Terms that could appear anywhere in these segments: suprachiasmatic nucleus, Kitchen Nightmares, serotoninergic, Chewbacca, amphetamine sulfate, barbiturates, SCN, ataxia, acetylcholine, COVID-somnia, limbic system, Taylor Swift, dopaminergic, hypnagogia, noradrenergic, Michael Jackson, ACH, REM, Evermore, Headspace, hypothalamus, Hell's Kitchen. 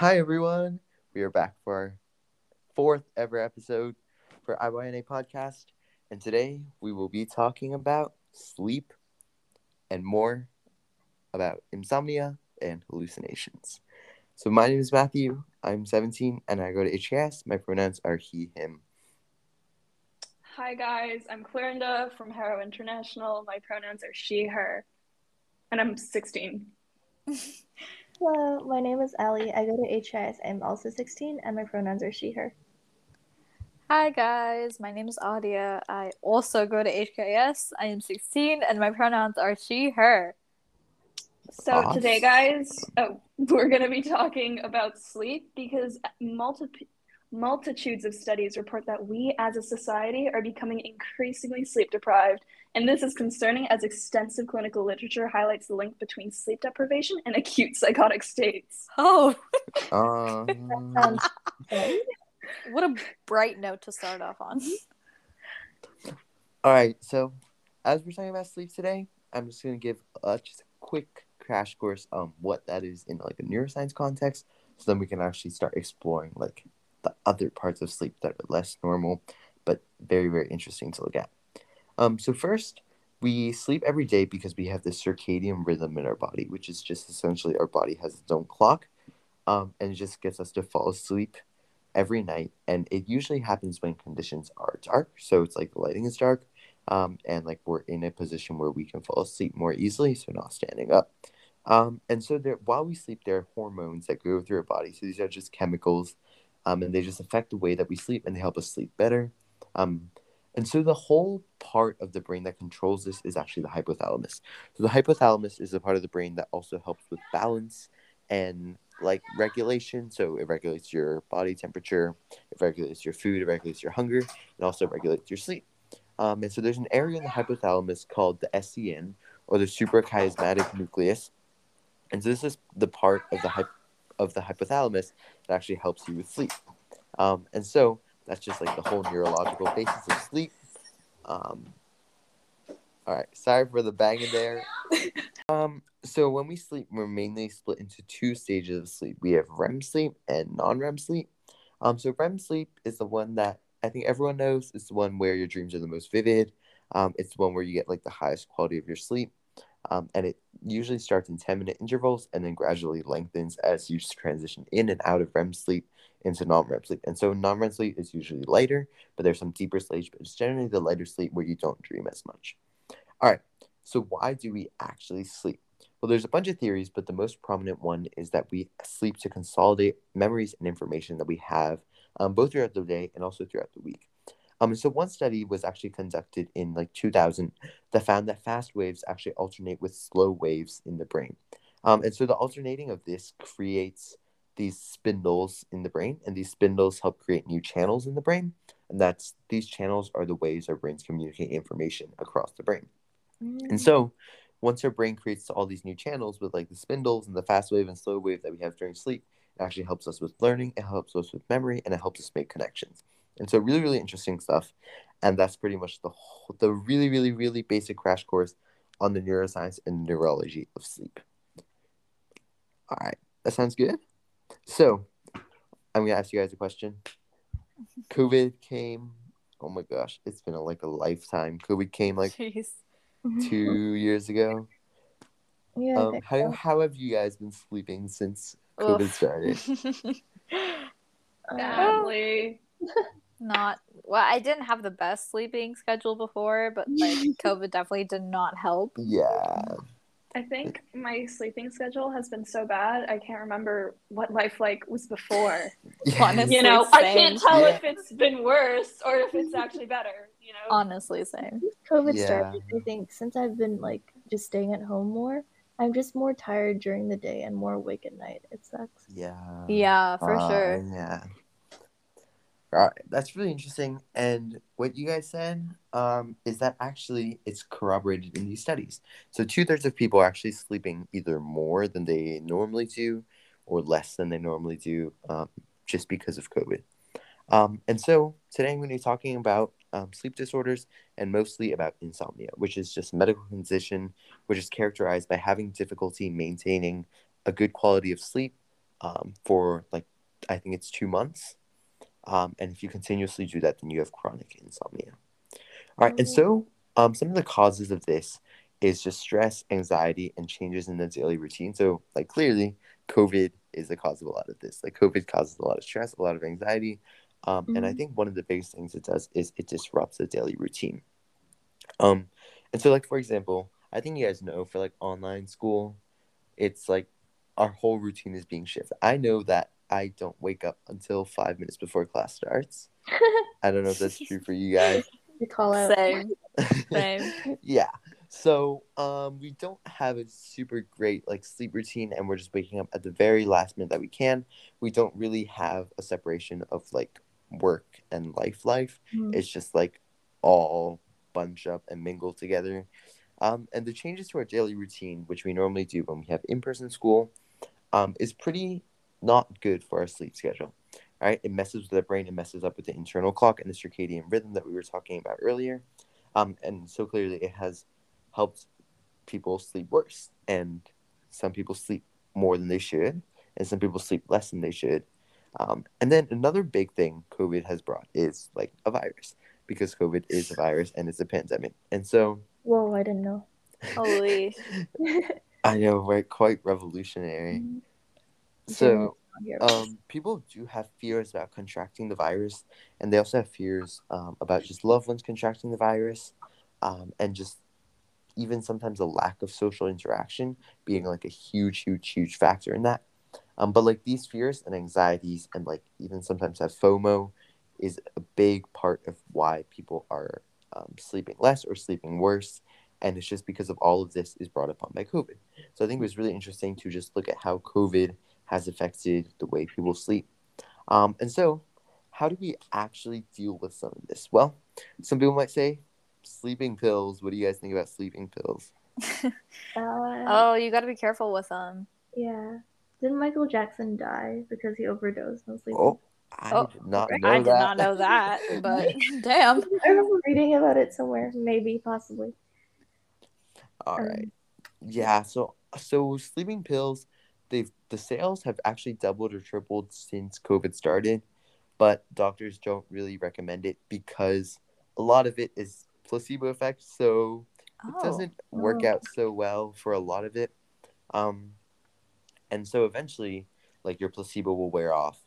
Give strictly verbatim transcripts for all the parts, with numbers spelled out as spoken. Hi everyone, we are back for our fourth ever episode for I Y N A podcast, and today we will be talking about sleep and more about insomnia and hallucinations. So my name is Matthew, I'm seventeen, and I go to H K S. My pronouns are he, him. Hi guys, I'm Clarinda from Harrow International. My pronouns are she, her, and I'm sixteen. Hello, my name is Allie. I go to H K S. I'm also sixteen, and my pronouns are she, her. Hi guys, my name is Audia. I also go to H K S. I am sixteen, and my pronouns are she, her. So awesome. Today, guys, oh, we're going to be talking about sleep because multi- multitudes of studies report that we as a society are becoming increasingly sleep deprived. And this is concerning as extensive clinical literature highlights the link between sleep deprivation and acute psychotic states. Oh, um... what a bright note to start off on. All right. So as we're talking about sleep today, I'm just going to give uh, just a quick crash course on what that is in like a neuroscience context. So then we can actually start exploring like the other parts of sleep that are less normal, but very, very interesting to look at. Um, so first, we sleep every day because we have this circadian rhythm in our body, which is just essentially our body has its own clock, um, and it just gets us to fall asleep every night. And it usually happens when conditions are dark, so it's like the lighting is dark, um, and like we're in a position where we can fall asleep more easily, so not standing up. Um, and so there, while we sleep, there are hormones that go through our body. So these are just chemicals, um, and they just affect the way that we sleep, and they help us sleep better. Um, And so the whole part of the brain that controls this is actually the hypothalamus. So the hypothalamus is a part of the brain that also helps with balance and like regulation. So it regulates your body temperature, it regulates your food, it regulates your hunger, and also regulates your sleep. Um, and so there's an area in the hypothalamus called the S C N, or the suprachiasmatic nucleus. And so this is the part of the hy- of the hypothalamus that actually helps you with sleep. Um, and so that's just like the whole neurological basis of sleep. Um, all right, sorry for the banging there. um, so when we sleep, we're mainly split into two stages of sleep. We have R E M sleep and non-R E M sleep. Um, so R E M sleep is the one that I think everyone knows. It's the one where your dreams are the most vivid. Um, it's the one where you get like the highest quality of your sleep. Um, and it usually starts in ten-minute intervals and then gradually lengthens as you transition in and out of R E M sleep into non-R E M sleep. And so non-R E M sleep is usually lighter, but there's some deeper sleep, but it's generally the lighter sleep where you don't dream as much. All right, so why do we actually sleep? Well, there's a bunch of theories, but the most prominent one is that we sleep to consolidate memories and information that we have um, both throughout the day and also throughout the week. Um, so one study was actually conducted in like two thousand that found that fast waves actually alternate with slow waves in the brain. Um, and so the alternating of this creates these spindles in the brain, and these spindles help create new channels in the brain. And that's these channels are the ways our brains communicate information across the brain. Mm. And so once our brain creates all these new channels with like the spindles and the fast wave and slow wave that we have during sleep, it actually helps us with learning, it helps us with memory, and it helps us make connections. And so really, really interesting stuff. And that's pretty much the whole, the really, really, really basic crash course on the neuroscience and neurology of sleep. All right. That sounds good. So I'm going to ask you guys a question. COVID came. Oh, my gosh. It's been a, like a lifetime. COVID came like Jeez. two years ago. Yeah. Um, how, so. how have you guys been sleeping since COVID Oof. started? Badly. Not well. I didn't have the best sleeping schedule before, but like COVID definitely did not help. Yeah, I think my sleeping schedule has been so bad. I can't remember what life like was before. Yeah. Honestly, you know, same. I can't tell yeah. if it's been worse or if it's actually better. You know, honestly, same. COVID yeah. started. I think since I've been like just staying at home more, I'm just more tired during the day and more awake at night. It sucks. Yeah. Yeah, for uh, sure. Yeah. All right, that's really interesting. And what you guys said um, is that actually it's corroborated in these studies. So two-thirds of people are actually sleeping either more than they normally do or less than they normally do um, just because of COVID. Um, and so today I'm going to be talking about um, sleep disorders and mostly about insomnia, which is just a medical condition which is characterized by having difficulty maintaining a good quality of sleep um, for like, I think it's two months. Um, and if you continuously do that, then you have chronic insomnia. All right. And so um, some of the causes of this is just stress, anxiety, and changes in the daily routine. So like clearly COVID is the cause of a lot of this. Like COVID causes a lot of stress, a lot of anxiety. Um, mm-hmm. And I think one of the biggest things it does is it disrupts the daily routine. Um, and so like, for example, I think you guys know for like online school, it's like our whole routine is being shifted. I know that I don't wake up until five minutes before class starts. I don't know if that's true for you guys. You call out. Same. Same. Yeah. So um, we don't have a super great like sleep routine, and we're just waking up at the very last minute that we can. We don't really have a separation of like work and life life. Mm. It's just like all bunch up and mingle together. Um, and the changes to our daily routine, which we normally do when we have in-person school, um, is pretty not good for our sleep schedule. All right, it messes with the brain, it messes up with the internal clock and the circadian rhythm that we were talking about earlier. Um, and so clearly it has helped people sleep worse. And some people sleep more than they should, and some people sleep less than they should. Um, and then another big thing COVID has brought is like a virus, because COVID is a virus and it's a pandemic. And so... Whoa, I didn't know. Holy. I know, right? Quite revolutionary. Mm-hmm. So um, people do have fears about contracting the virus, and they also have fears um, about just loved ones contracting the virus, um, and just even sometimes a lack of social interaction being like a huge, huge, huge factor in that. Um, but like these fears and anxieties and like even sometimes have FOMO is a big part of why people are Um, sleeping less or sleeping worse, and it's just because of all of this is brought upon by COVID. So I think it was really interesting to just look at how COVID has affected the way people sleep. Um, and so how do we actually deal with some of this? Well, some people might say sleeping pills. What do you guys think about sleeping pills? uh, oh, you got to be careful with them. Yeah. Didn't Michael Jackson die because he overdosed on sleeping pills? Oh. I oh, did not know I that. did not know that, but damn. I remember reading about it somewhere. Maybe, possibly. All um, right. Yeah, so so sleeping pills, they've the sales have actually doubled or tripled since COVID started, but doctors don't really recommend it because a lot of it is placebo effect, so oh, it doesn't work oh. out so well for a lot of it. Um, and so eventually, like, your placebo will wear off.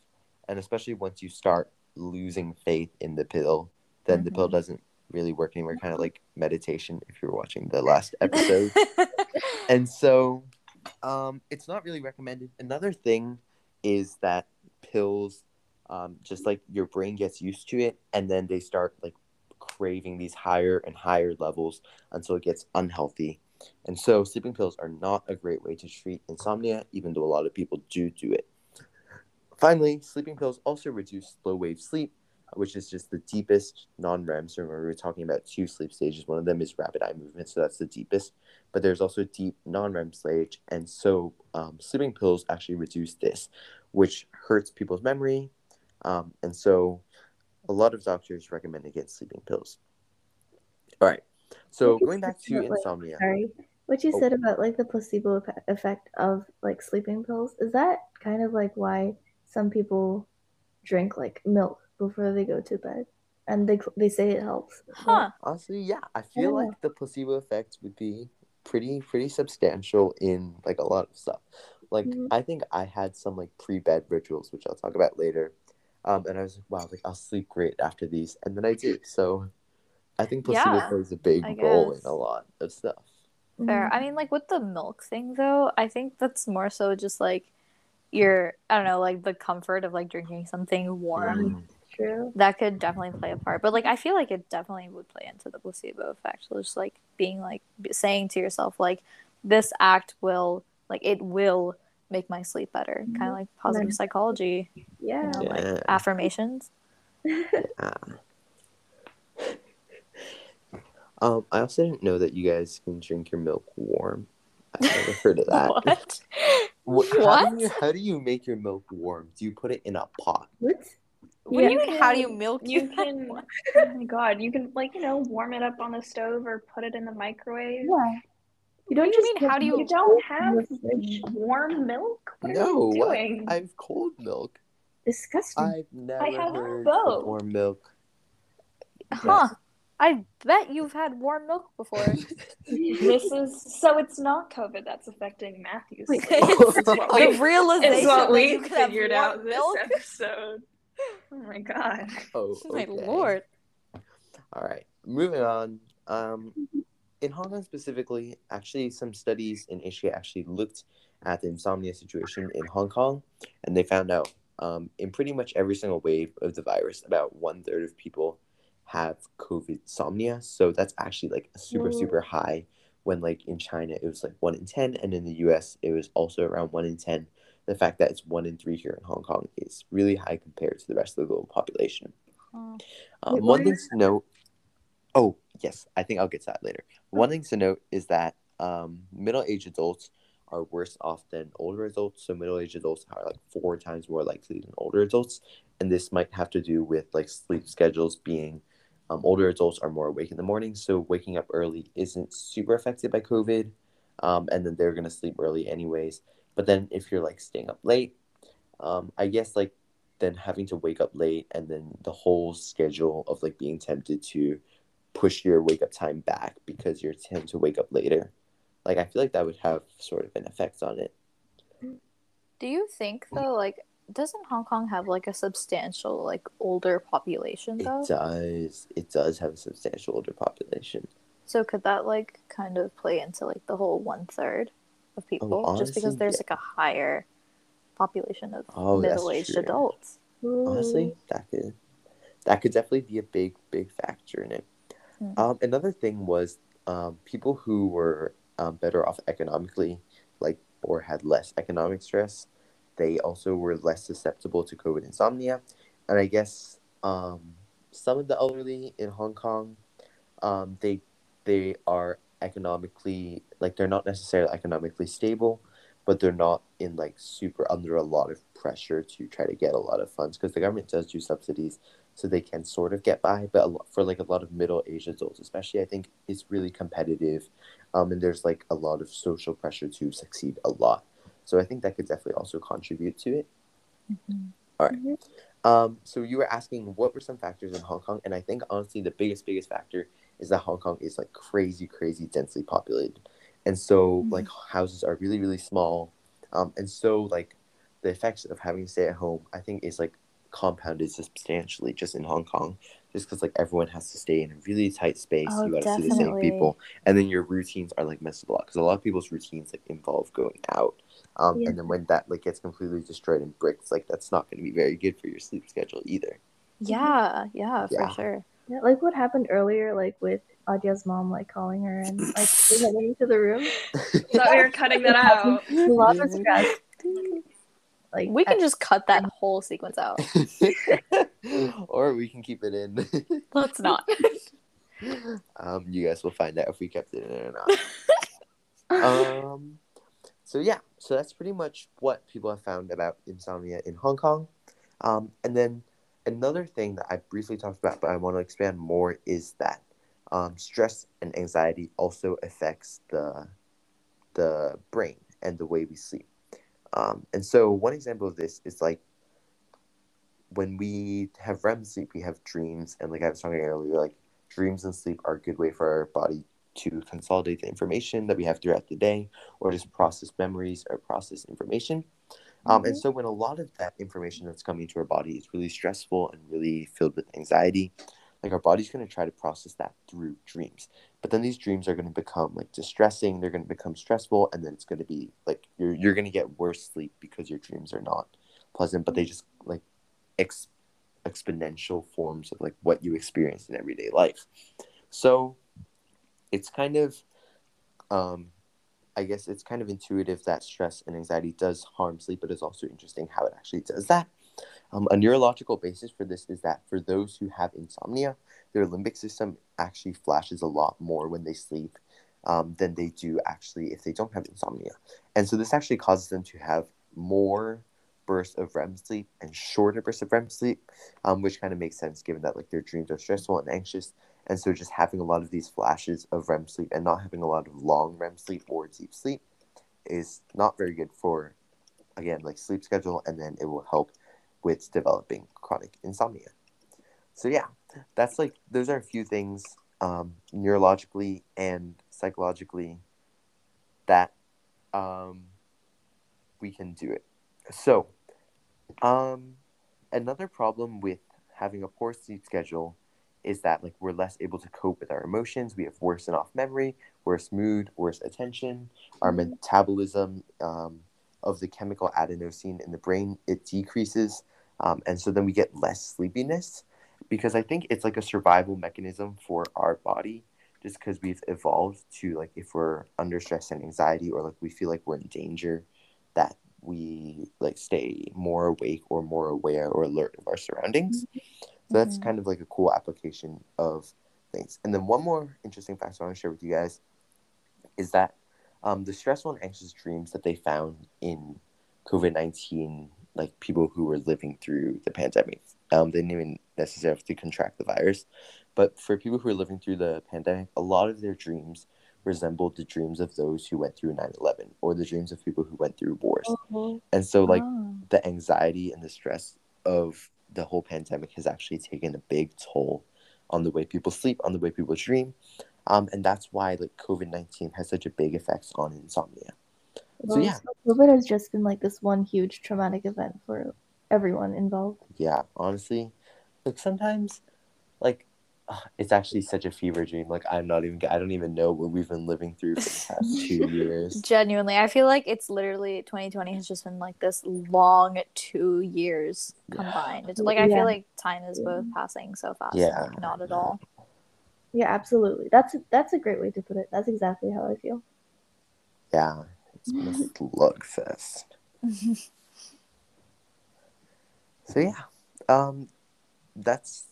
And especially once you start losing faith in the pill, then mm-hmm. the pill doesn't really work anymore. Kind of like meditation, if you're watching the last episode. And so um, it's not really recommended. Another thing is that pills, um, just like your brain gets used to it, and then they start like craving these higher and higher levels until it gets unhealthy. And so sleeping pills are not a great way to treat insomnia, even though a lot of people do do it. Finally, sleeping pills also reduce slow-wave sleep, which is just the deepest non-R E M. So remember, we were talking about two sleep stages. One of them is rapid eye movement, so that's the deepest. But there's also deep non-R E M stage, and so um, sleeping pills actually reduce this, which hurts people's memory. Um, and so a lot of doctors recommend against sleeping pills. All right, so going back to about, insomnia. Sorry, what you oh. said about like the placebo effect of like sleeping pills, is that kind of like why some people drink like milk before they go to bed, and they they say it helps. Huh. Honestly, yeah, I feel I like know. the placebo effect would be pretty pretty substantial in like a lot of stuff. Like mm-hmm. I think I had some like pre-bed rituals, which I'll talk about later. Um, and I was like, wow, like I'll sleep great after these, and then I did. So I think placebo yeah, plays a big role in a lot of stuff. Fair. Mm-hmm. I mean, like with the milk thing though, I think that's more so just like your, I don't know, like the comfort of like drinking something warm. Mm, true. That could definitely play a part. But like, I feel like it definitely would play into the placebo effect. So just like being like saying to yourself, like, this act will, like, it will make my sleep better. Mm-hmm. Kind of like positive nice. psychology. Yeah. You know, yeah. Like affirmations. Yeah. um, I also didn't know that you guys can drink your milk warm. I've never heard of that. What? What? How, do you, how do you make your milk warm? Do you put it in a pot? What? What yeah, do you mean? Can, how do you milk? You can. Oh my god! You can like you know warm it up on the stove or put it in the microwave. Yeah. You don't what just you mean? How do you? You don't have warm milk. What no, are you doing? I have cold milk. Disgusting. I've never I have heard both. warm milk. Huh? Yes. I bet you've had warm milk before. This is so it's not COVID that's affecting Matthew's. Wait, it's we, the realization it's what we that you figured out this milk? episode. Oh my god. Oh okay. My lord. All right, moving on. Um, in Hong Kong specifically, actually, some studies in Asia actually looked at the insomnia situation in Hong Kong, and they found out um, in pretty much every single wave of the virus, about one third of people have COVID-somnia, so that's actually, like, super, Whoa. super high when, like, in China, it was, like, one in ten, and in the U S, it was also around one in ten. The fact that it's one in three here in Hong Kong is really high compared to the rest of the global population. Oh. Um, Wait, one thing to note... Oh, yes, I think I'll get to that later. Oh. One thing to note is that um, middle-aged adults are worse off than older adults, so middle-aged adults are, like, four times more likely than older adults, and this might have to do with, like, sleep schedules being... Um, older adults are more awake in the morning, so waking up early isn't super affected by COVID, um, and then they're going to sleep early anyways. But then if you're, like, staying up late, um, I guess, like, then having to wake up late and then the whole schedule of, like, being tempted to push your wake-up time back because you're tempted to wake up later. Like, I feel like that would have sort of an effect on it. Do you think, though, like, doesn't Hong Kong have, like, a substantial, like, older population, though? It does. It does have a substantial older population. So could that, like, kind of play into, like, the whole one-third of people? Oh, honestly, just because there's, yeah. like, a higher population of oh, middle-aged adults. Ooh. Honestly, that could, that could definitely be a big, big factor in it. Mm. Um, another thing was um, people who were um, better off economically, like, or had less economic stress, they also were less susceptible to COVID insomnia. And I guess um, some of the elderly in Hong Kong, um, they they are economically, like, they're not necessarily economically stable, but they're not in, like, super under a lot of pressure to try to get a lot of funds, because the government does do subsidies, so they can sort of get by. But a lot, for, like, a lot of middle-aged adults especially, I think it's really competitive, um, and there's, like, a lot of social pressure to succeed a lot. So I think that could definitely also contribute to it. Mm-hmm. All right. Mm-hmm. Um, so you were asking what were some factors in Hong Kong? And I think, honestly, the biggest, biggest factor is that Hong Kong is, like, crazy, crazy densely populated. And so, mm-hmm. like, houses are really, really small. Um, and so, like, the effects of having to stay at home, I think, is, like, compounded substantially just in Hong Kong. Just because, like, everyone has to stay in a really tight space. Oh, you got to see the same people. And then your routines are, like, messed up a lot. Because a lot of people's routines, like, involve going out. Um, yeah. And then when that, like, gets completely destroyed in bricks, like, that's not going to be very good for your sleep schedule either. Yeah, yeah, yeah. for sure. Yeah, like what happened earlier, like, with Adia's mom, like, calling her and, like, getting into the room. Thought we were cutting that out. Lots of stress. Like, we can just cut that whole sequence out. Or we can keep it in. Let's not. Um, you guys will find out if we kept it in or not. Um... So, yeah, so that's pretty much what people have found about insomnia in Hong Kong. Um, and then another thing that I briefly talked about, but I want to expand more, is that um, stress and anxiety also affects the, the brain and the way we sleep. Um, and so one example of this is, like, when we have R E M sleep, we have dreams. And, like I was talking earlier, like, dreams and sleep are a good way for our body to consolidate the information that we have throughout the day, or just process memories or process information. Mm-hmm. Um, and so when a lot of that information that's coming into our body is really stressful and really filled with anxiety, like, our body's going to try to process that through dreams. But then these dreams are going to become, like, distressing. They're going to become stressful. And then it's going to be like, you're, you're going to get worse sleep because your dreams are not pleasant, but they just, like, ex- exponential forms of, like, what you experience in everyday life. So it's kind of, um, I guess it's kind of intuitive that stress and anxiety does harm sleep, but it's also interesting how it actually does that. Um, a neurological basis for this is that for those who have insomnia, their limbic system actually flashes a lot more when they sleep um, than they do actually if they don't have insomnia. And so this actually causes them to have more bursts of R E M sleep and shorter bursts of R E M sleep, um, which kind of makes sense given that, like, their dreams are stressful and anxious. And so just having a lot of these flashes of R E M sleep and not having a lot of long R E M sleep or deep sleep is not very good for, again, like sleep schedule, and then it will help with developing chronic insomnia. So yeah, that's like, those are a few things um, neurologically and psychologically that um, we can do it. So um, another problem with having a poor sleep schedule is that like we're less able to cope with our emotions. We have worse and off memory, worse mood, worse attention. Our metabolism um, of the chemical adenosine in the brain, it decreases. Um, and so then we get less sleepiness, because I think it's like a survival mechanism for our body, just because we've evolved to, like, if we're under stress and anxiety, or like we feel like we're in danger, that we like stay more awake or more aware or alert of our surroundings. Mm-hmm. So that's kind of like a cool application of things. And then one more interesting fact I want to share with you guys is that um, the stressful and anxious dreams that they found in COVID nineteen, like people who were living through the pandemic, um, they didn't even necessarily have to contract the virus. But for people who are living through the pandemic, a lot of their dreams resembled the dreams of those who went through nine eleven or the dreams of people who went through wars. Mm-hmm. And so like oh. the anxiety and the stress of the whole pandemic has actually taken a big toll on the way people sleep, on the way people dream. Um, and that's why like COVID nineteen has such a big effect on insomnia. Well, so yeah. So COVID has just been like this one huge traumatic event for everyone involved. Yeah, honestly. Like sometimes like uh, it's actually such a fever dream. Like I'm not even, I don't even know what we've been living through for the past two years. Genuinely. I feel like it's literally twenty twenty has just been like this long two years combined. It's like, I yeah. feel like time is both passing so fast. Yeah. Like, not at all. Yeah, absolutely. That's, that's a great way to put it. That's exactly how I feel. Yeah. It's Miss Lugfest. So yeah, um, that's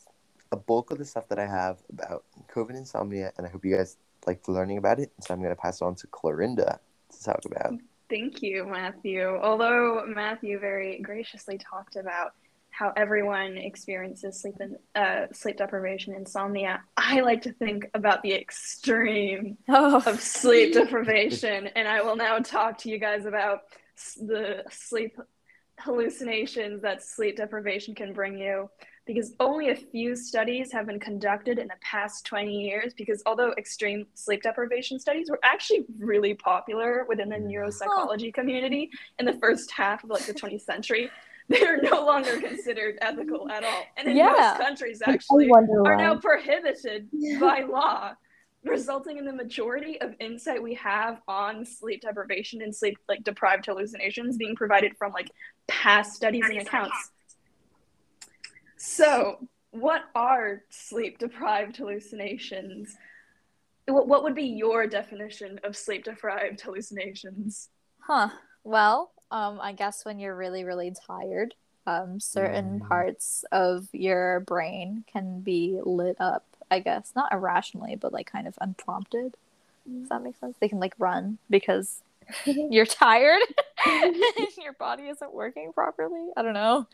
a bulk of the stuff that I have about COVID insomnia, and I hope you guys liked learning about it. So I'm going to pass it on to Clorinda to talk about. Thank you, Matthew. Although Matthew very graciously talked about how everyone experiences sleep and uh, sleep deprivation, insomnia, I like to think about the extreme oh. of sleep deprivation, and I will now talk to you guys about the sleep hallucinations that sleep deprivation can bring you, because only a few studies have been conducted in the past twenty years, because although extreme sleep deprivation studies were actually really popular within the neuropsychology oh. community in the first half of like the twentieth century, they are no longer considered ethical at all. And in yeah. most countries actually are now prohibited yeah. by law, resulting in the majority of insight we have on sleep deprivation and sleep like deprived hallucinations being provided from like past studies and accounts. So what are sleep deprived hallucinations? What would be your definition of sleep deprived hallucinations? Huh. Well, um, I guess when you're really, really tired, um, certain mm. parts of your brain can be lit up, I guess, not irrationally, but like kind of unprompted. Does that make sense? They can like run because you're tired and your body isn't working properly. I don't know.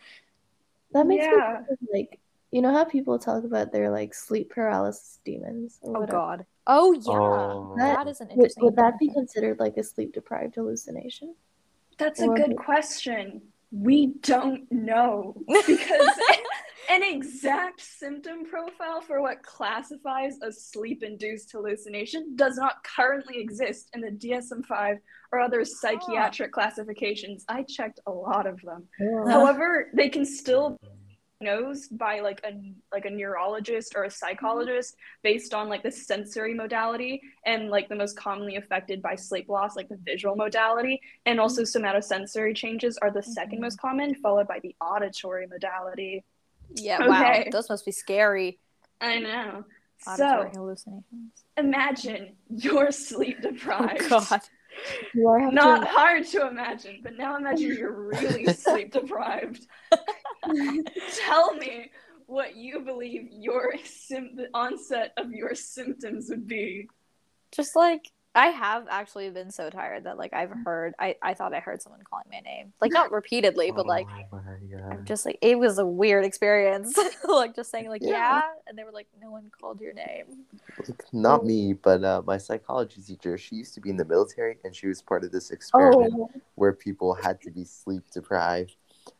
That makes yeah. me think, like, you know how people talk about their like sleep paralysis demons? Or oh whatever. God. Oh yeah. Oh. That, that is an interesting. Would, would that be considered like a sleep deprived hallucination? That's or a good question. We don't know, because an exact symptom profile for what classifies a sleep-induced hallucination does not currently exist in the D S M five or other psychiatric oh. classifications. I checked a lot of them. Yeah. However, they can still be diagnosed by like a like a neurologist or a psychologist based on like the sensory modality and like the most commonly affected by sleep loss, like the visual modality, and also somatosensory changes are the mm-hmm. second most common, followed by the auditory modality. Yeah, okay. Wow, those must be scary. I know. Auditory so, hallucinations. Imagine you're sleep deprived. Oh, God. You are Not to... hard to imagine, but now imagine you're really sleep deprived. Tell me what you believe your sim- the onset of your symptoms would be. Just like I have actually been so tired that, like, I've heard, I, I thought I heard someone calling my name. Like, not repeatedly, but, like, oh I'm just, like, it was a weird experience. Like, just saying, like, yeah. yeah. And they were like, no one called your name. Not me, but uh, my psychology teacher, she used to be in the military, and she was part of this experiment oh. where people had to be sleep deprived.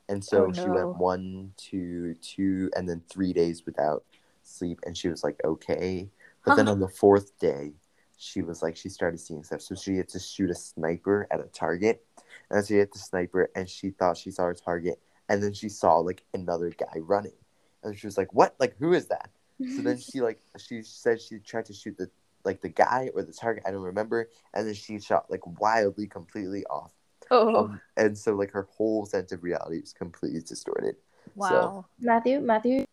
And so oh, no. she went one, two, two, and then three days without sleep. And she was like, okay. But then on the fourth day, she was like, she started seeing stuff. So she had to shoot a sniper at a target. And so she hit the sniper, and she thought she saw a target. And then she saw, like, another guy running. And she was like, what? Like, who is that? So then she, like, she said she tried to shoot the, like, the guy or the target. I don't remember. And then she shot, like, wildly, completely off. Oh. Um, and so, like, her whole sense of reality was completely distorted. Wow. So, Matthew, Matthew.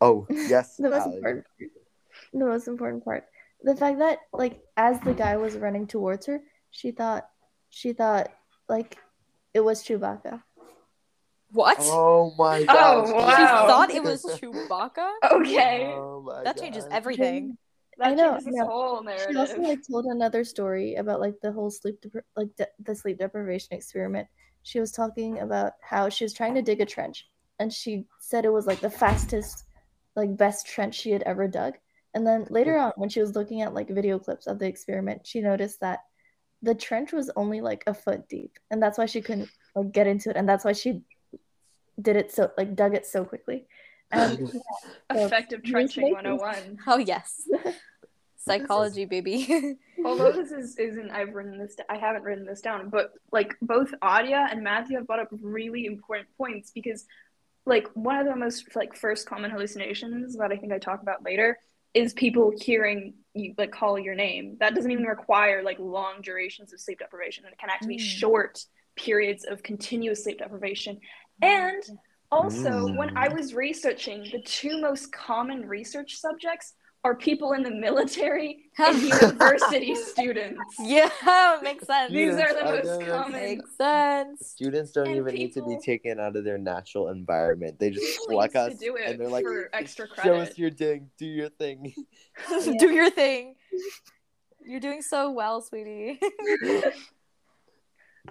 Oh, yes. the, most important, the most important part. The fact that, like, as the guy was running towards her, she thought, she thought, like, it was Chewbacca. What? Oh, my God. Oh, wow. She thought it was Chewbacca? Okay. Oh my that changes God. everything. That I know. Yeah. Whole she also, like, told another story about, like, the whole sleep, depri- like, de- the sleep deprivation experiment. She was talking about how she was trying to dig a trench, and she said it was, like, the fastest, like, best trench she had ever dug. And then later on, when she was looking at, like, video clips of the experiment, she noticed that the trench was only, like, a foot deep, and that's why she couldn't, like, get into it, and that's why she did it so, like, dug it so quickly. And, yeah, so effective trenching one oh one. Oh, yes. Psychology, baby. Although this is, isn't, I've written this, I haven't written this down, but, like, both Adia and Matthew have brought up really important points, because, like, one of the most, like, first common hallucinations that I think I talk about later is people hearing you, like, call your name. That doesn't even require, like, long durations of sleep deprivation, and it can actually mm. short periods of continuous sleep deprivation. And also, mm. when I was researching, the two most common research subjects are people in the military and university students. Yeah, makes sense. These are the most know. common. Makes sense. Students don't and even people... need to be taken out of their natural environment. They just pluck us do it and they're like, for extra credit. Show us your thing. Do your thing. Yeah. Do your thing. You're doing so well, sweetie.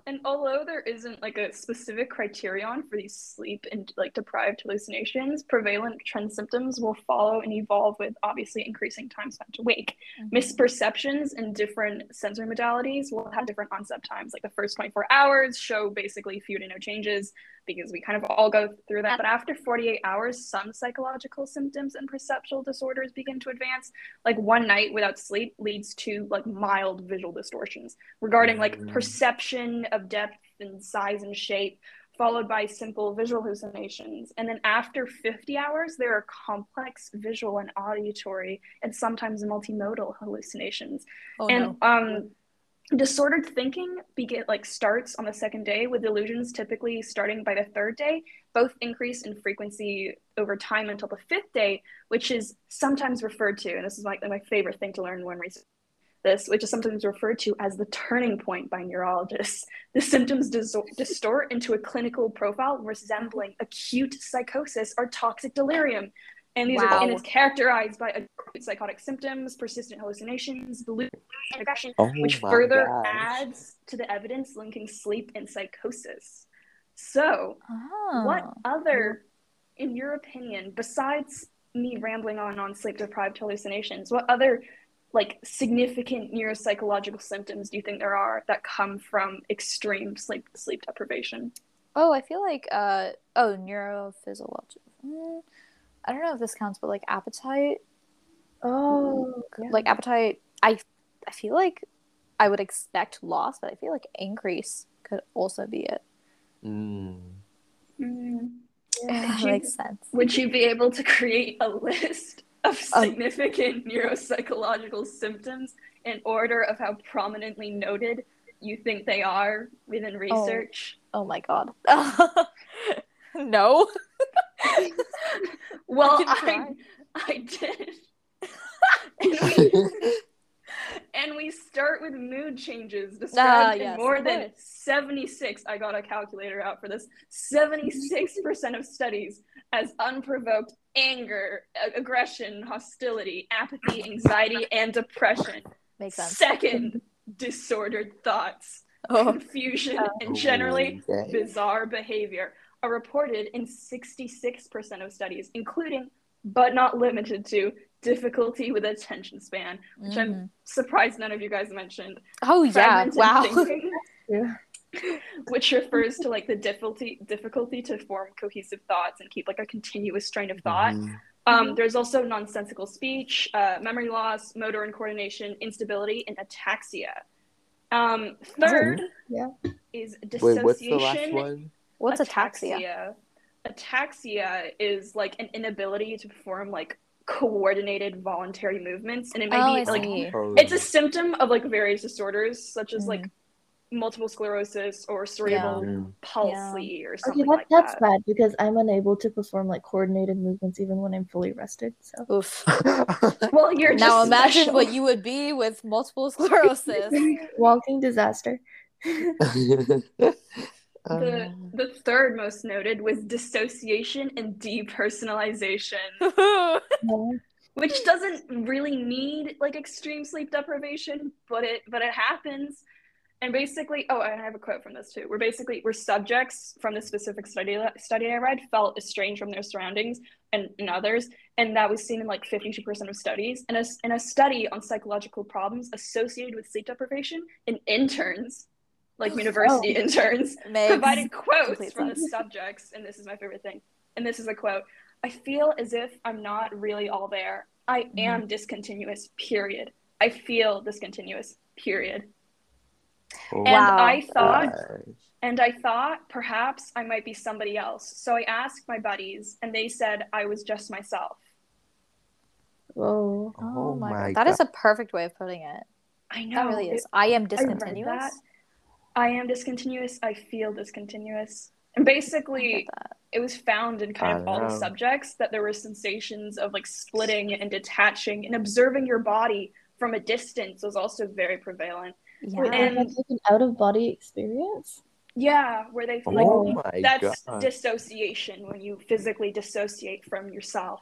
And although there isn't, like, a specific criterion for these sleep and, like, deprived hallucinations, prevalent trend symptoms will follow and evolve with, obviously, increasing time spent awake. Mm-hmm. Misperceptions and different sensory modalities will have different onset times. Like, the first twenty-four hours show basically few to no changes, because we kind of all go through that. But after forty-eight hours, some psychological symptoms and perceptual disorders begin to advance. Like, one night without sleep leads to, like, mild visual distortions regarding, like, perception of depth and size and shape, followed by simple visual hallucinations. And then after fifty hours, there are complex visual and auditory and sometimes multimodal hallucinations. Oh, and no. um Disordered thinking begin like starts on the second day, with delusions typically starting by the third day. Both increase in frequency over time until the fifth day, which is sometimes referred to, and this is like my, my favorite thing to learn when researching this, which is sometimes referred to as the turning point by neurologists. The symptoms dis- distort into a clinical profile resembling acute psychosis or toxic delirium. And these wow. are, and it's characterized by acute psychotic symptoms, persistent hallucinations, delusions, and aggression, oh which further gosh. adds to the evidence linking sleep and psychosis. So, oh. what other, in your opinion, besides me rambling on on sleep-deprived hallucinations, what other, like, significant neuropsychological symptoms do you think there are that come from extreme sleep sleep deprivation? Oh, I feel like uh oh neurophysiological. Mm. I don't know if this counts, but, like, appetite. Oh, yeah. Like, appetite. I, I feel like I would expect loss, but I feel like increase could also be it. Mm. Mm. Yeah. That you, makes sense. Would you be able to create a list of significant um, neuropsychological symptoms in order of how prominently noted you think they are within research? Oh, oh my God. No. Well, I I, I did, and, we, And we start with mood changes described uh, yes, in more than seventy-six, I got a calculator out for this, seventy-six percent of studies as unprovoked anger, aggression, hostility, apathy, anxiety, and depression. Makes sense. Second, disordered thoughts, oh. confusion, oh. and generally oh, okay. bizarre behavior are reported in sixty-six percent of studies, including, but not limited to, difficulty with attention span, which mm. I'm surprised none of you guys mentioned. Oh yeah, wow. Thinking, yeah. Which refers to like the difficulty difficulty to form cohesive thoughts and keep like a continuous strain of thought. Mm. Um, there's also nonsensical speech, uh, memory loss, motor and coordination, instability, and ataxia. Um, third oh, yeah. is dissociation. Wait, what's the last one? What's ataxia? Ataxia? Ataxia is like an inability to perform like coordinated voluntary movements, and it may oh, be like it's a symptom of like various disorders such as mm-hmm. like multiple sclerosis or cerebral yeah. palsy yeah. or something okay, that, like that's that. That's bad because I'm unable to perform like coordinated movements even when I'm fully rested. So, oof. Well, you're just now imagine special. What you would be with multiple sclerosis, walking disaster. The, the third most noted was dissociation and depersonalization, which doesn't really need like extreme sleep deprivation, but it but it happens. And basically, oh, I have a quote from this too. We're basically where subjects from the specific study study I read felt estranged from their surroundings and, and others, and that was seen in like fifty-two percent of studies. And a in a study on psychological problems associated with sleep deprivation in interns. Like university oh, interns provided quotes from the subjects, and this is my favorite thing. And this is a quote: "I feel as if I'm not really all there. I mm-hmm. am discontinuous. Period. I feel discontinuous. Period." Wow. And I thought, wow. and I thought perhaps I might be somebody else. So I asked my buddies, and they said I was just myself. Whoa! Oh, oh my God. God! That is a perfect way of putting it. I know. That really is. It, I am discontinuous. I am discontinuous. I feel discontinuous. And basically, it was found in kind of all the subjects that there were sensations of like splitting and detaching, and observing your body from a distance was also very prevalent. Yeah. And like an out-of-body experience? Yeah, where they feel like oh that's God. Dissociation, when you physically dissociate from yourself.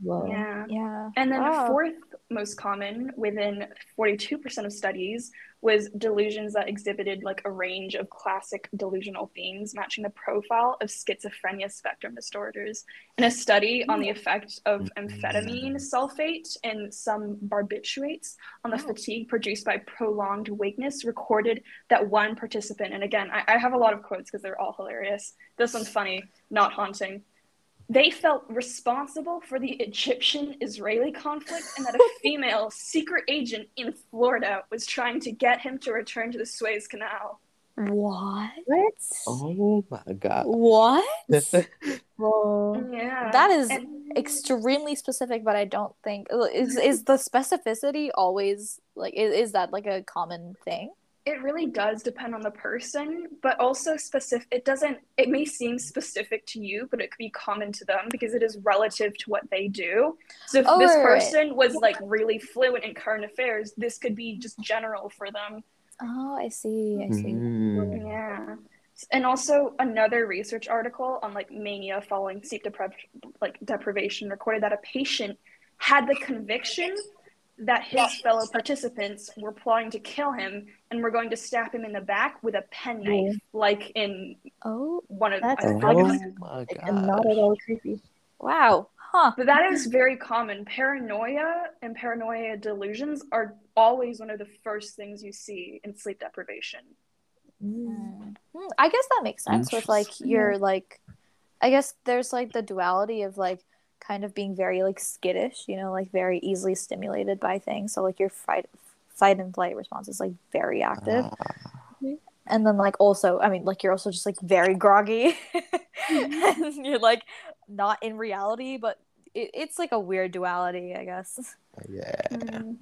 Whoa. Yeah. Yeah. And then wow. the fourth most common within forty-two percent of studies was delusions that exhibited like a range of classic delusional themes matching the profile of schizophrenia spectrum disorders. In a study on the effect of amphetamine sulfate and some barbiturates on the oh. fatigue produced by prolonged wakeness recorded that one participant, and again, I, I have a lot of quotes because they're all hilarious. This one's funny, not haunting. They felt responsible for the Egyptian-Israeli conflict, and that a female secret agent in Florida was trying to get him to return to the Suez Canal. What? Oh my God. What? Yeah. That is and, extremely specific, but I don't think... Is is the specificity always... like is, is that like a common thing? It really does depend on the person, but also specific. It doesn't, it may seem specific to you, but it could be common to them because it is relative to what they do. So if oh, this right, person right. was like really fluent in current affairs, this could be just general for them. Oh, I see. I see. Mm. Yeah. And also another research article on like mania following sleep depri- like deprivation recorded that a patient had the conviction that his fellow participants were plotting to kill him and were going to stab him in the back with a penknife, oh. like in oh, one of that's I, like, oh my God. And not at all creepy. Wow, huh? But that is very common. Paranoia and paranoia delusions are always one of the first things you see in sleep deprivation. Mm. I guess that makes sense with like your like. I guess there's like the duality of like. Kind of being very like skittish, you know, like very easily stimulated by things. So like your fight, fight and flight response is like very active, uh, and then like also, I mean, like you're also just like very groggy, mm-hmm. and you're like not in reality, but it, it's like a weird duality, I guess. Yeah. Mm.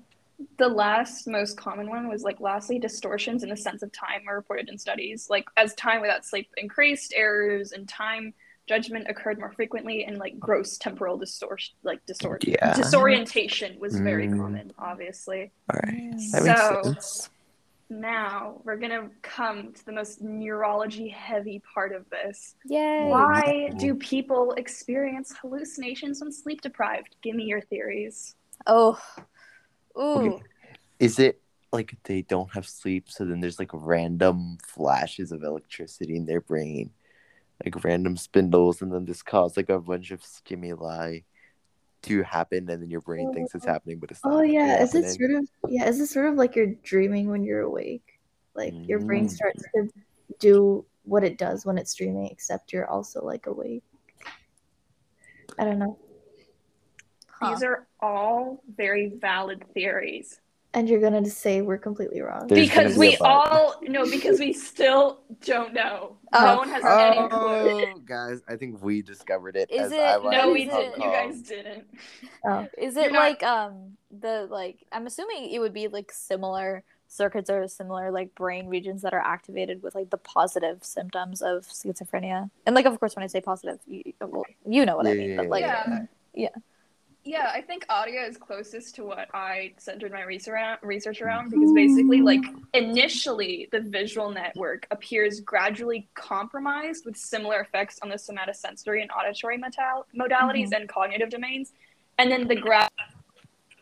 The last most common one was like lastly, distortions in the sense of time are reported in studies. Like as time without sleep increased, errors in time judgment occurred more frequently, and like gross temporal distortion, like distort yeah. disorientation was mm. very common, obviously. All right. That so makes sense. Now we're gonna come to the most neurology heavy part of this. Yay. Why do people experience hallucinations when sleep deprived? Give me your theories. Oh. Ooh. Okay. Is it like they don't have sleep, so then there's like random flashes of electricity in their brain? Like random spindles, and then this causes like a bunch of stimuli to happen, and then your brain thinks it's happening, but it's not. Oh yeah, is it sort of yeah? Is it sort of like you're dreaming when you're awake? Like mm. your brain starts to do what it does when it's dreaming, except you're also like awake. I don't know. Huh. These are all very valid theories. And you're gonna just say we're completely wrong. There's because we all no, because we still don't know. Oh. No one has oh, any clue. Oh, guys, I think we discovered it. Is as it? No, we didn't. You guys didn't. Oh. Is it not... like um the like? I'm assuming it would be like similar circuits or similar like brain regions that are activated with like the positive symptoms of schizophrenia. And like, of course, when I say positive, you, well, you know what yeah, I mean. But like, yeah. yeah. Yeah, I think audio is closest to what I centered my research around, because basically, like, initially, the visual network appears gradually compromised with similar effects on the somatosensory and auditory modal- modalities mm-hmm. and cognitive domains. And then the graph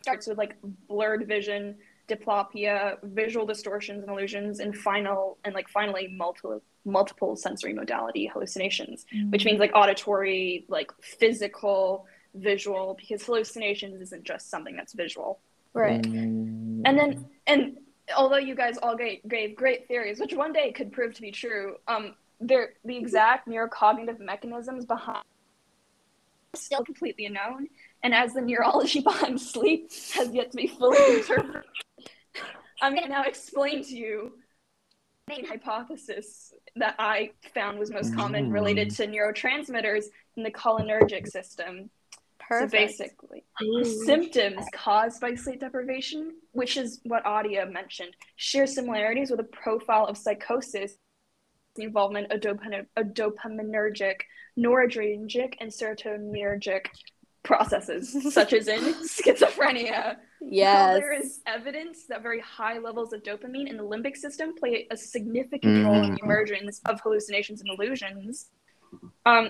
starts with, like, blurred vision, diplopia, visual distortions and illusions, and final and, like, finally, multiple multiple sensory modality hallucinations, mm-hmm. which means, like, auditory, like, physical... visual, because hallucinations isn't just something that's visual, right? Mm. And then, and although you guys all gave, gave great theories, which one day could prove to be true, um, they're the exact neurocognitive mechanisms behind still completely unknown, and as the neurology behind sleep has yet to be fully interpreted, I'm gonna now explain to you the main hypothesis that I found was most common related to neurotransmitters in the cholinergic system. Perfect. So basically, Ooh. symptoms caused by sleep deprivation, which is what Audia mentioned, share similarities with a profile of psychosis, the involvement of dopam- a dopaminergic, noradrenergic, and serotoninergic processes, such as in schizophrenia. Yes. Now, there is evidence that very high levels of dopamine in the limbic system play a significant mm. role in the emergence of hallucinations and illusions. Um.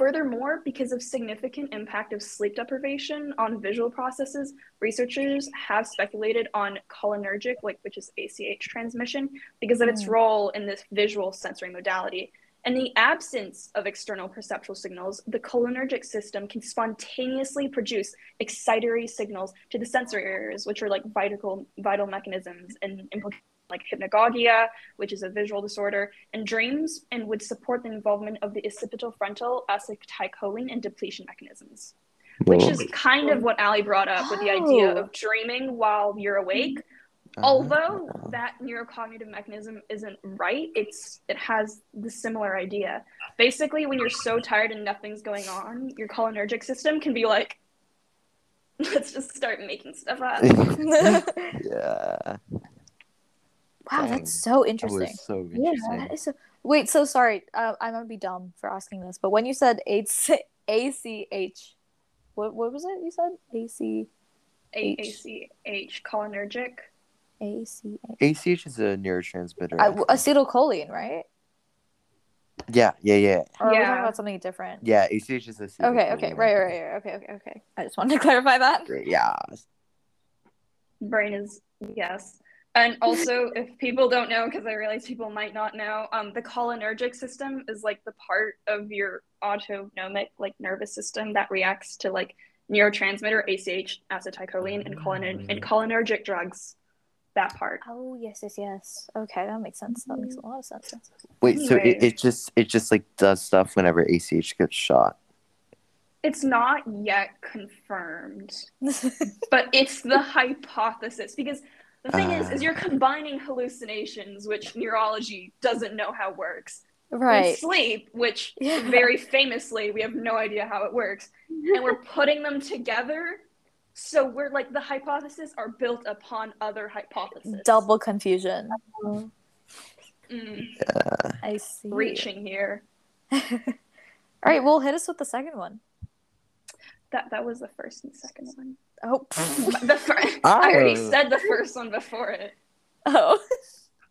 Furthermore, because of significant impact of sleep deprivation on visual processes, researchers have speculated on cholinergic, like which is A C H transmission, because of its role in this visual sensory modality. In the absence of external perceptual signals, the cholinergic system can spontaneously produce excitatory signals to the sensory areas, which are like vital vital mechanisms and implications. Like hypnagogia, which is a visual disorder, and dreams, and would support the involvement of the occipital frontal acetylcholine and depletion mechanisms, Whoa. which is kind of what Allie brought up oh. with the idea of dreaming while you're awake. Uh, Although that neurocognitive mechanism isn't right, it's it has the similar idea. Basically, when you're so tired and nothing's going on, your cholinergic system can be like, let's just start making stuff up. yeah. Wow, Dang. that's so interesting. That was so interesting. Yeah, that is so... Wait, so sorry. Uh, I'm going to be dumb for asking this, but when you said A C H, what what was it you said? A C H. A C H, cholinergic. A C H. A C H is a neurotransmitter. Uh, acetylcholine, right? Yeah, yeah, yeah. Or yeah. are we talking about something different? Yeah, A C H is acetylcholine. Okay, okay, right, right, right. Okay, okay, okay. I just wanted to clarify that. Great, yeah. Brain is, yes. And also, if people don't know, because I realize people might not know, um, the cholinergic system is like the part of your autonomic, like nervous system that reacts to like neurotransmitter A C H, acetylcholine, and, choliner- and cholinergic drugs. That part. Oh yes, yes, yes. Okay, that makes sense. That makes a lot of sense. Wait, anyway. so it, it just it just like does stuff whenever A C H gets shot. It's not yet confirmed, but it's the hypothesis because. The thing uh, is, is you're combining hallucinations, which neurology doesn't know how works. Right. And sleep, which yeah. very famously, we have no idea how it works. And we're putting them together. So we're like, the hypotheses are built upon other hypotheses. Double confusion. Mm. Yeah. I see. Reaching here. All right, well, hit us with the second one. That that was the first and second one. Oh, the first. Oh. I already said the first one before it. Oh,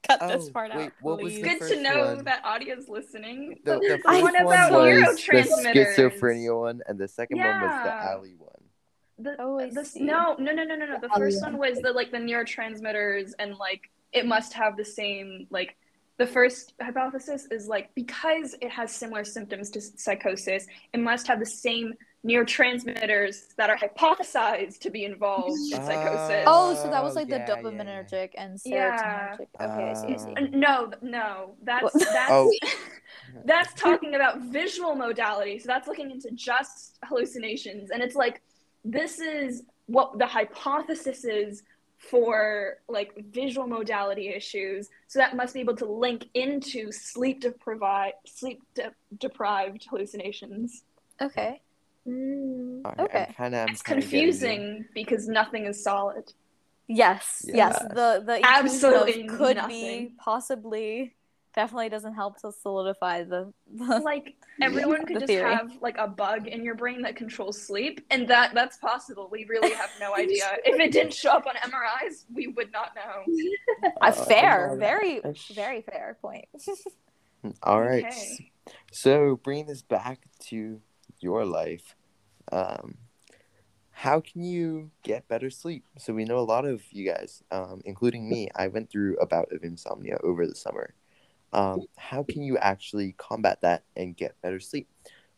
cut oh, this part wait, out. What was Good to know one? That audio's listening. The, the first one, one about was the schizophrenia one, and the second yeah. one was the alley one. The, oh, I the, see. No, no, no, no, no, no. The, the first one was the like the neurotransmitters, and like it must have the same like. The first hypothesis is like because it has similar symptoms to psychosis, it must have the same neurotransmitters that are hypothesized to be involved in oh, psychosis. Oh, so that was like yeah, the dopaminergic yeah, yeah. and serotoninergic. Yeah. Okay, I see, I see. No, no, that's that's oh. that's talking about visual modality. So that's looking into just hallucinations, and it's like this is what the hypothesis is for like visual modality issues, so that must be able to link into sleep deprived sleep de- deprived hallucinations. Okay. Mm. Right, okay. I'm kinda, I'm it's confusing because nothing is solid. Yes. Yeah. Yes. The the absolutely could nothing. Be possibly definitely doesn't help to solidify the, the like everyone yeah, could the just theory. Have like a bug in your brain that controls sleep, and that that's possible. We really have no idea. If it didn't show up on M R Is, we would not know. Uh, fair, very, very fair point. All right. Okay. So bringing this back to your life, um, how can you get better sleep? So we know a lot of you guys, um, including me. I went through a bout of insomnia over the summer. Um, how can you actually combat that and get better sleep?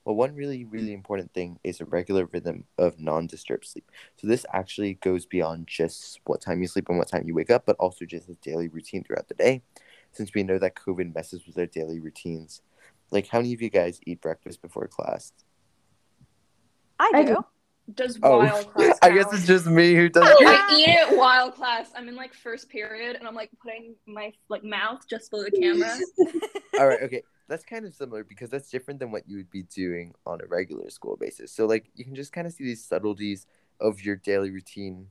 Well, one really, really important thing is a regular rhythm of non-disturbed sleep. So this actually goes beyond just what time you sleep and what time you wake up, but also just a daily routine throughout the day, since we know that COVID messes with our daily routines. Like, how many of you guys eat breakfast before class? I do. I do. Does oh. while class I count? Guess it's just me who doesn't I eat it while class. I'm in like first period and I'm like putting my like mouth just below the camera. All right, okay. That's kind of similar because that's different than what you would be doing on a regular school basis. So like you can just kind of see these subtleties of your daily routine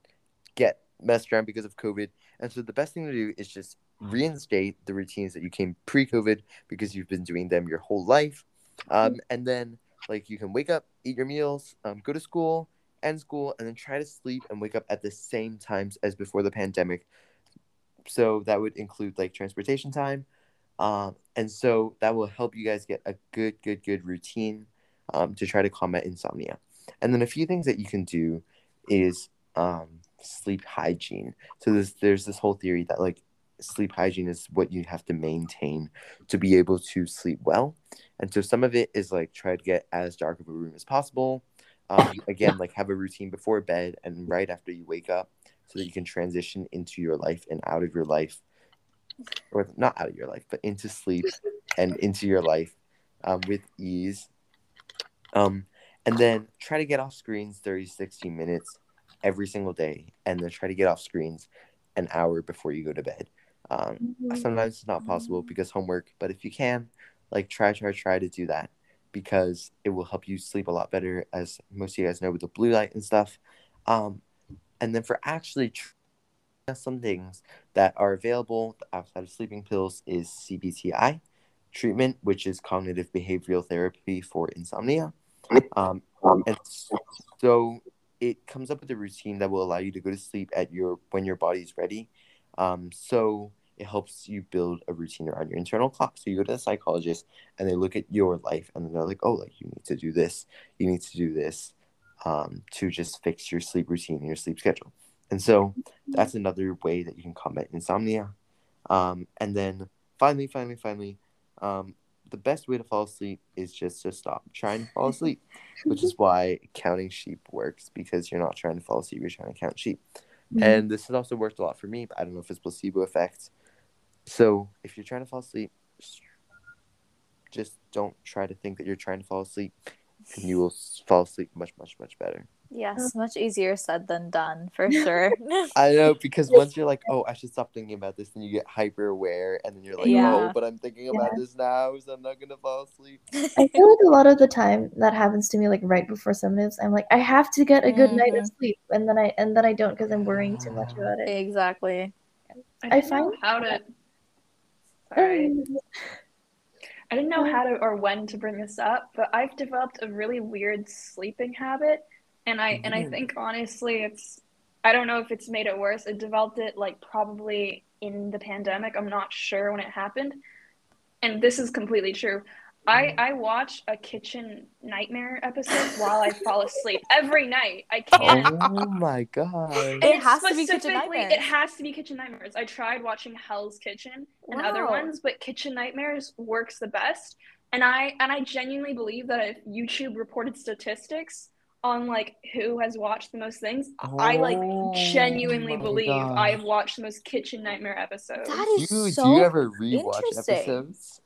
get messed around because of COVID. And so the best thing to do is just reinstate the routines that you came pre-COVID because you've been doing them your whole life. Um, and then Like, you can wake up, eat your meals, um, go to school, end school, and then try to sleep and wake up at the same times as before the pandemic. So that would include, like, transportation time. Um, and so that will help you guys get a good, good, good routine um, to try to combat insomnia. And then a few things that you can do is um, sleep hygiene. So there's, there's this whole theory that, like, sleep hygiene is what you have to maintain to be able to sleep well. And so some of it is like try to get as dark of a room as possible. Um, again, like have a routine before bed and right after you wake up so that you can transition into your life and out of your life. Or not out of your life, but into sleep and into your life um, with ease. Um, and then try to get off screens thirty to sixty minutes every single day. And then try to get off screens an hour before you go to bed. Um, sometimes it's not possible because homework, but if you can, like try, try, try to do that because it will help you sleep a lot better, as most of you guys know, with the blue light and stuff. Um, and then for actually tr- some things that are available outside of sleeping pills is C B T I treatment, which is cognitive behavioral therapy for insomnia. Um, and so it comes up with a routine that will allow you to go to sleep at your when your body's ready. Um, so it helps you build a routine around your internal clock. So you go to the psychologist and they look at your life and they're like, oh, like you need to do this. You need to do this um, to just fix your sleep routine and your sleep schedule. And so that's another way that you can combat insomnia. Um, and then finally, finally, finally, um, the best way to fall asleep is just to stop trying to fall asleep, which is why counting sheep works because you're not trying to fall asleep. You're trying to count sheep. And this has also worked a lot for me, but I don't know if it's placebo effect. So if you're trying to fall asleep, just don't try to think that you're trying to fall asleep, and you will fall asleep much, much, much better. Yes, much easier said than done, for sure. I know, because once you're like, oh, I should stop thinking about this, then you get hyper-aware, and then you're like, yeah. oh, but I'm thinking about yeah. this now, so I'm not going to fall asleep. I feel like a lot of the time that happens to me, like, right before sometimes, I'm like, I have to get a good mm-hmm. night of sleep, and then I and then I don't because I'm worrying too much about it. Exactly. I, I find how to... Sorry. Um... I didn't know how to or when to bring this up, but I've developed a really weird sleeping habit. And I, mm-hmm. and I think honestly, it's, I don't know if it's made it worse. I developed it like probably in the pandemic. I'm not sure when it happened. And this is completely true. I, I watch a Kitchen Nightmare episode while I fall asleep every night. I can't. Oh my god! And it has to be Kitchen Nightmares. It has to be Kitchen Nightmares. I tried watching Hell's Kitchen and wow. other ones, but Kitchen Nightmares works the best. And I and I genuinely believe that if YouTube reported statistics on like who has watched the most things, oh, I like genuinely believe gosh. I have watched the most Kitchen Nightmare episodes. That is do, so do you ever rewatch episodes?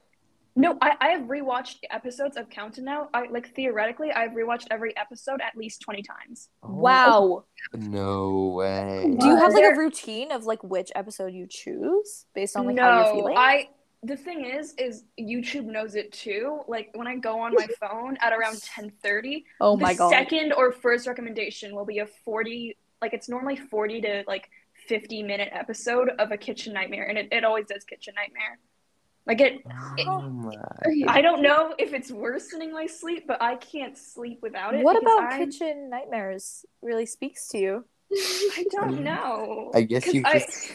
No, I, I have rewatched episodes. I've counted now. I like theoretically, I've rewatched every episode at least twenty times. Oh, wow. No way. Do you have like a routine of like which episode you choose based on like no, how you're feeling? I the thing is, is YouTube knows it too. Like when I go on my phone at around ten thirty, oh my god, the second or first recommendation will be a forty like it's normally forty to like fifty minute episode of a Kitchen Nightmare, and it, it always does Kitchen Nightmare. Like it, it oh I don't know if it's worsening my sleep, but I can't sleep without it. What about I'm... Kitchen Nightmares really speaks to you? I don't know. I guess you I, just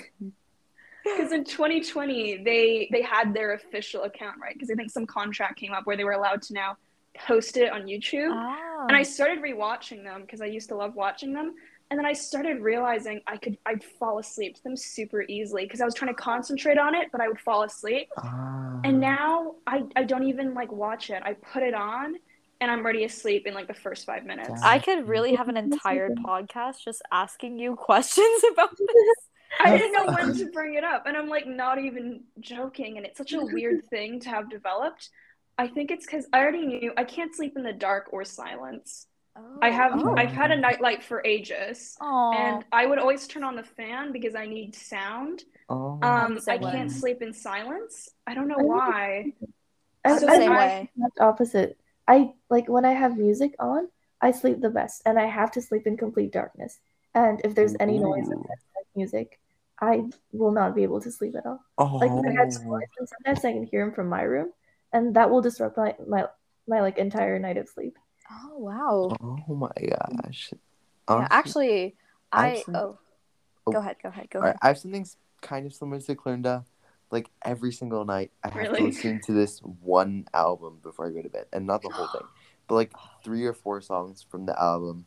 because in twenty twenty they they had their official account, right? Because I think some contract came up where they were allowed to now post it on YouTube. Oh. And I started rewatching them because I used to love watching them. And then I started realizing I could, I'd fall asleep to them super easily because I was trying to concentrate on it, but I would fall asleep. Ah. And now I, I don't even like watch it. I put it on and I'm already asleep in like the first five minutes. I could really have an entire podcast just asking you questions about this. I didn't know when to bring it up. And I'm like, not even joking. And it's such a weird thing to have developed. I think it's because I already knew I can't sleep in the dark or silence. Oh, I have oh. I've had a nightlight for ages. Aww. And I would always turn on the fan because I need sound. Oh, um I can't sleep in silence. I don't know I why. That's the same way. Opposite. I like when I have music on, I sleep the best and I have to sleep in complete darkness. And if there's any Ooh. noise in music, I will not be able to sleep at all. Oh. Like I have noise, and sometimes I can hear them from my room and that will disrupt my my, my like entire night of sleep. Oh wow! Oh my gosh! Um, yeah, actually, I, I some, oh, oh, go ahead, go ahead, go ahead. Right, I have something kind of similar to Clenda. Like every single night, I have really? to listen to this one album before I go to bed, and not the whole thing, but like three or four songs from the album.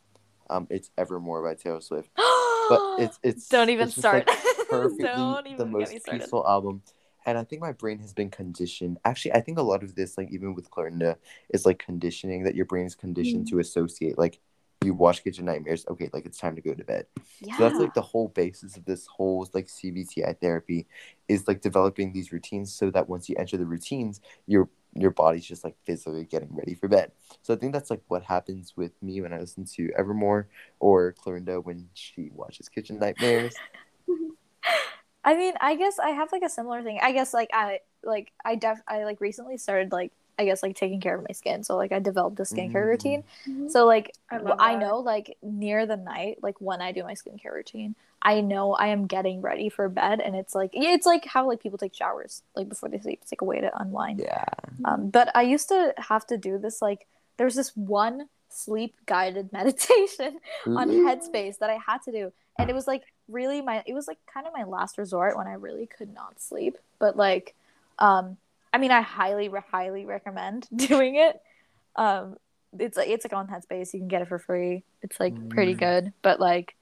Um, it's Evermore by Taylor Swift, but it's it's don't even it's just start. Like perfectly don't even the most peaceful album. And I think my brain has been conditioned. Actually, I think a lot of this, like even with Clorinda, is like conditioning that your brain's conditioned mm-hmm. to associate. Like you watch Kitchen Nightmares, okay, like it's time to go to bed. Yeah. So that's like the whole basis of this whole like C B T I therapy is like developing these routines so that once you enter the routines, your your body's just like physically getting ready for bed. So I think that's like what happens with me when I listen to Evermore or Clorinda when she watches Kitchen Nightmares. I mean, I guess I have, like, a similar thing. I guess, like, I, like, I, def- I like, recently started, like, I guess, like, taking care of my skin. So, like, I developed a skincare mm-hmm. routine. Mm-hmm. So, like, I, I know, like, near the night, like, when I do my skincare routine, I know I am getting ready for bed. And it's, like, it's, like, how, like, people take showers, like, before they sleep. It's, like, a way to unwind. Yeah. Um, but I used to have to do this, like, there was this one sleep-guided meditation mm-hmm. on Headspace that I had to do. And it was, like, really my it was like kind of my last resort when I really could not sleep, but like um I mean I highly re- highly recommend doing it. um it's like it's like on Headspace, you can get it for free. It's like pretty good, but like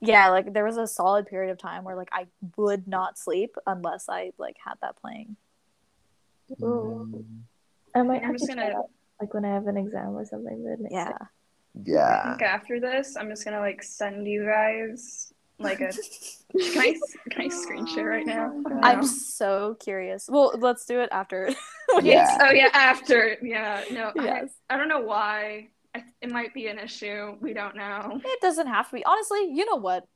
yeah, like there was a solid period of time where like I would not sleep unless I like had that playing. Ooh. I might have to try it out, like when I have an exam or something the next yeah day. yeah I think after this I'm just gonna like send you guys like a can I, can I screen share right now? I'm so curious. Well, let's do it after. yeah. Oh yeah, after. Yeah. No. Yes. I, I don't know why. I, it might be an issue. We don't know. It doesn't have to be. Honestly, you know what?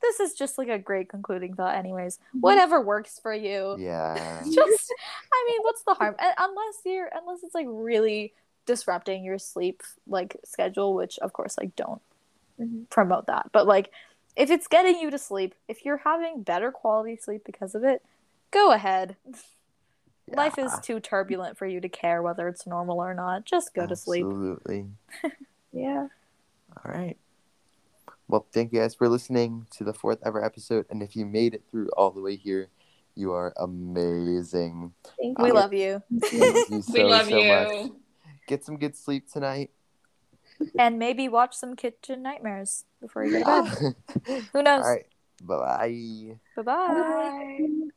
This is just like a great concluding thought. Anyways, whatever works for you. Yeah. just. I mean, what's the harm? Unless you're, unless it's like really disrupting your sleep like schedule, which of course like don't mm-hmm. promote that, but like. If it's getting you to sleep, if you're having better quality sleep because of it, go ahead. Yeah. Life is too turbulent for you to care whether it's normal or not. Just go Absolutely. to sleep. Absolutely. Yeah. All right. Well, thank you guys for listening to the fourth ever episode. And if you made it through all the way here, you are amazing. Thank you. We uh, love you. Thank you so, we love so you. Much. Get some good sleep tonight. And maybe watch some Kitchen Nightmares before you go to bed. Who knows? All right. Bye-bye. Bye-bye. Bye-bye.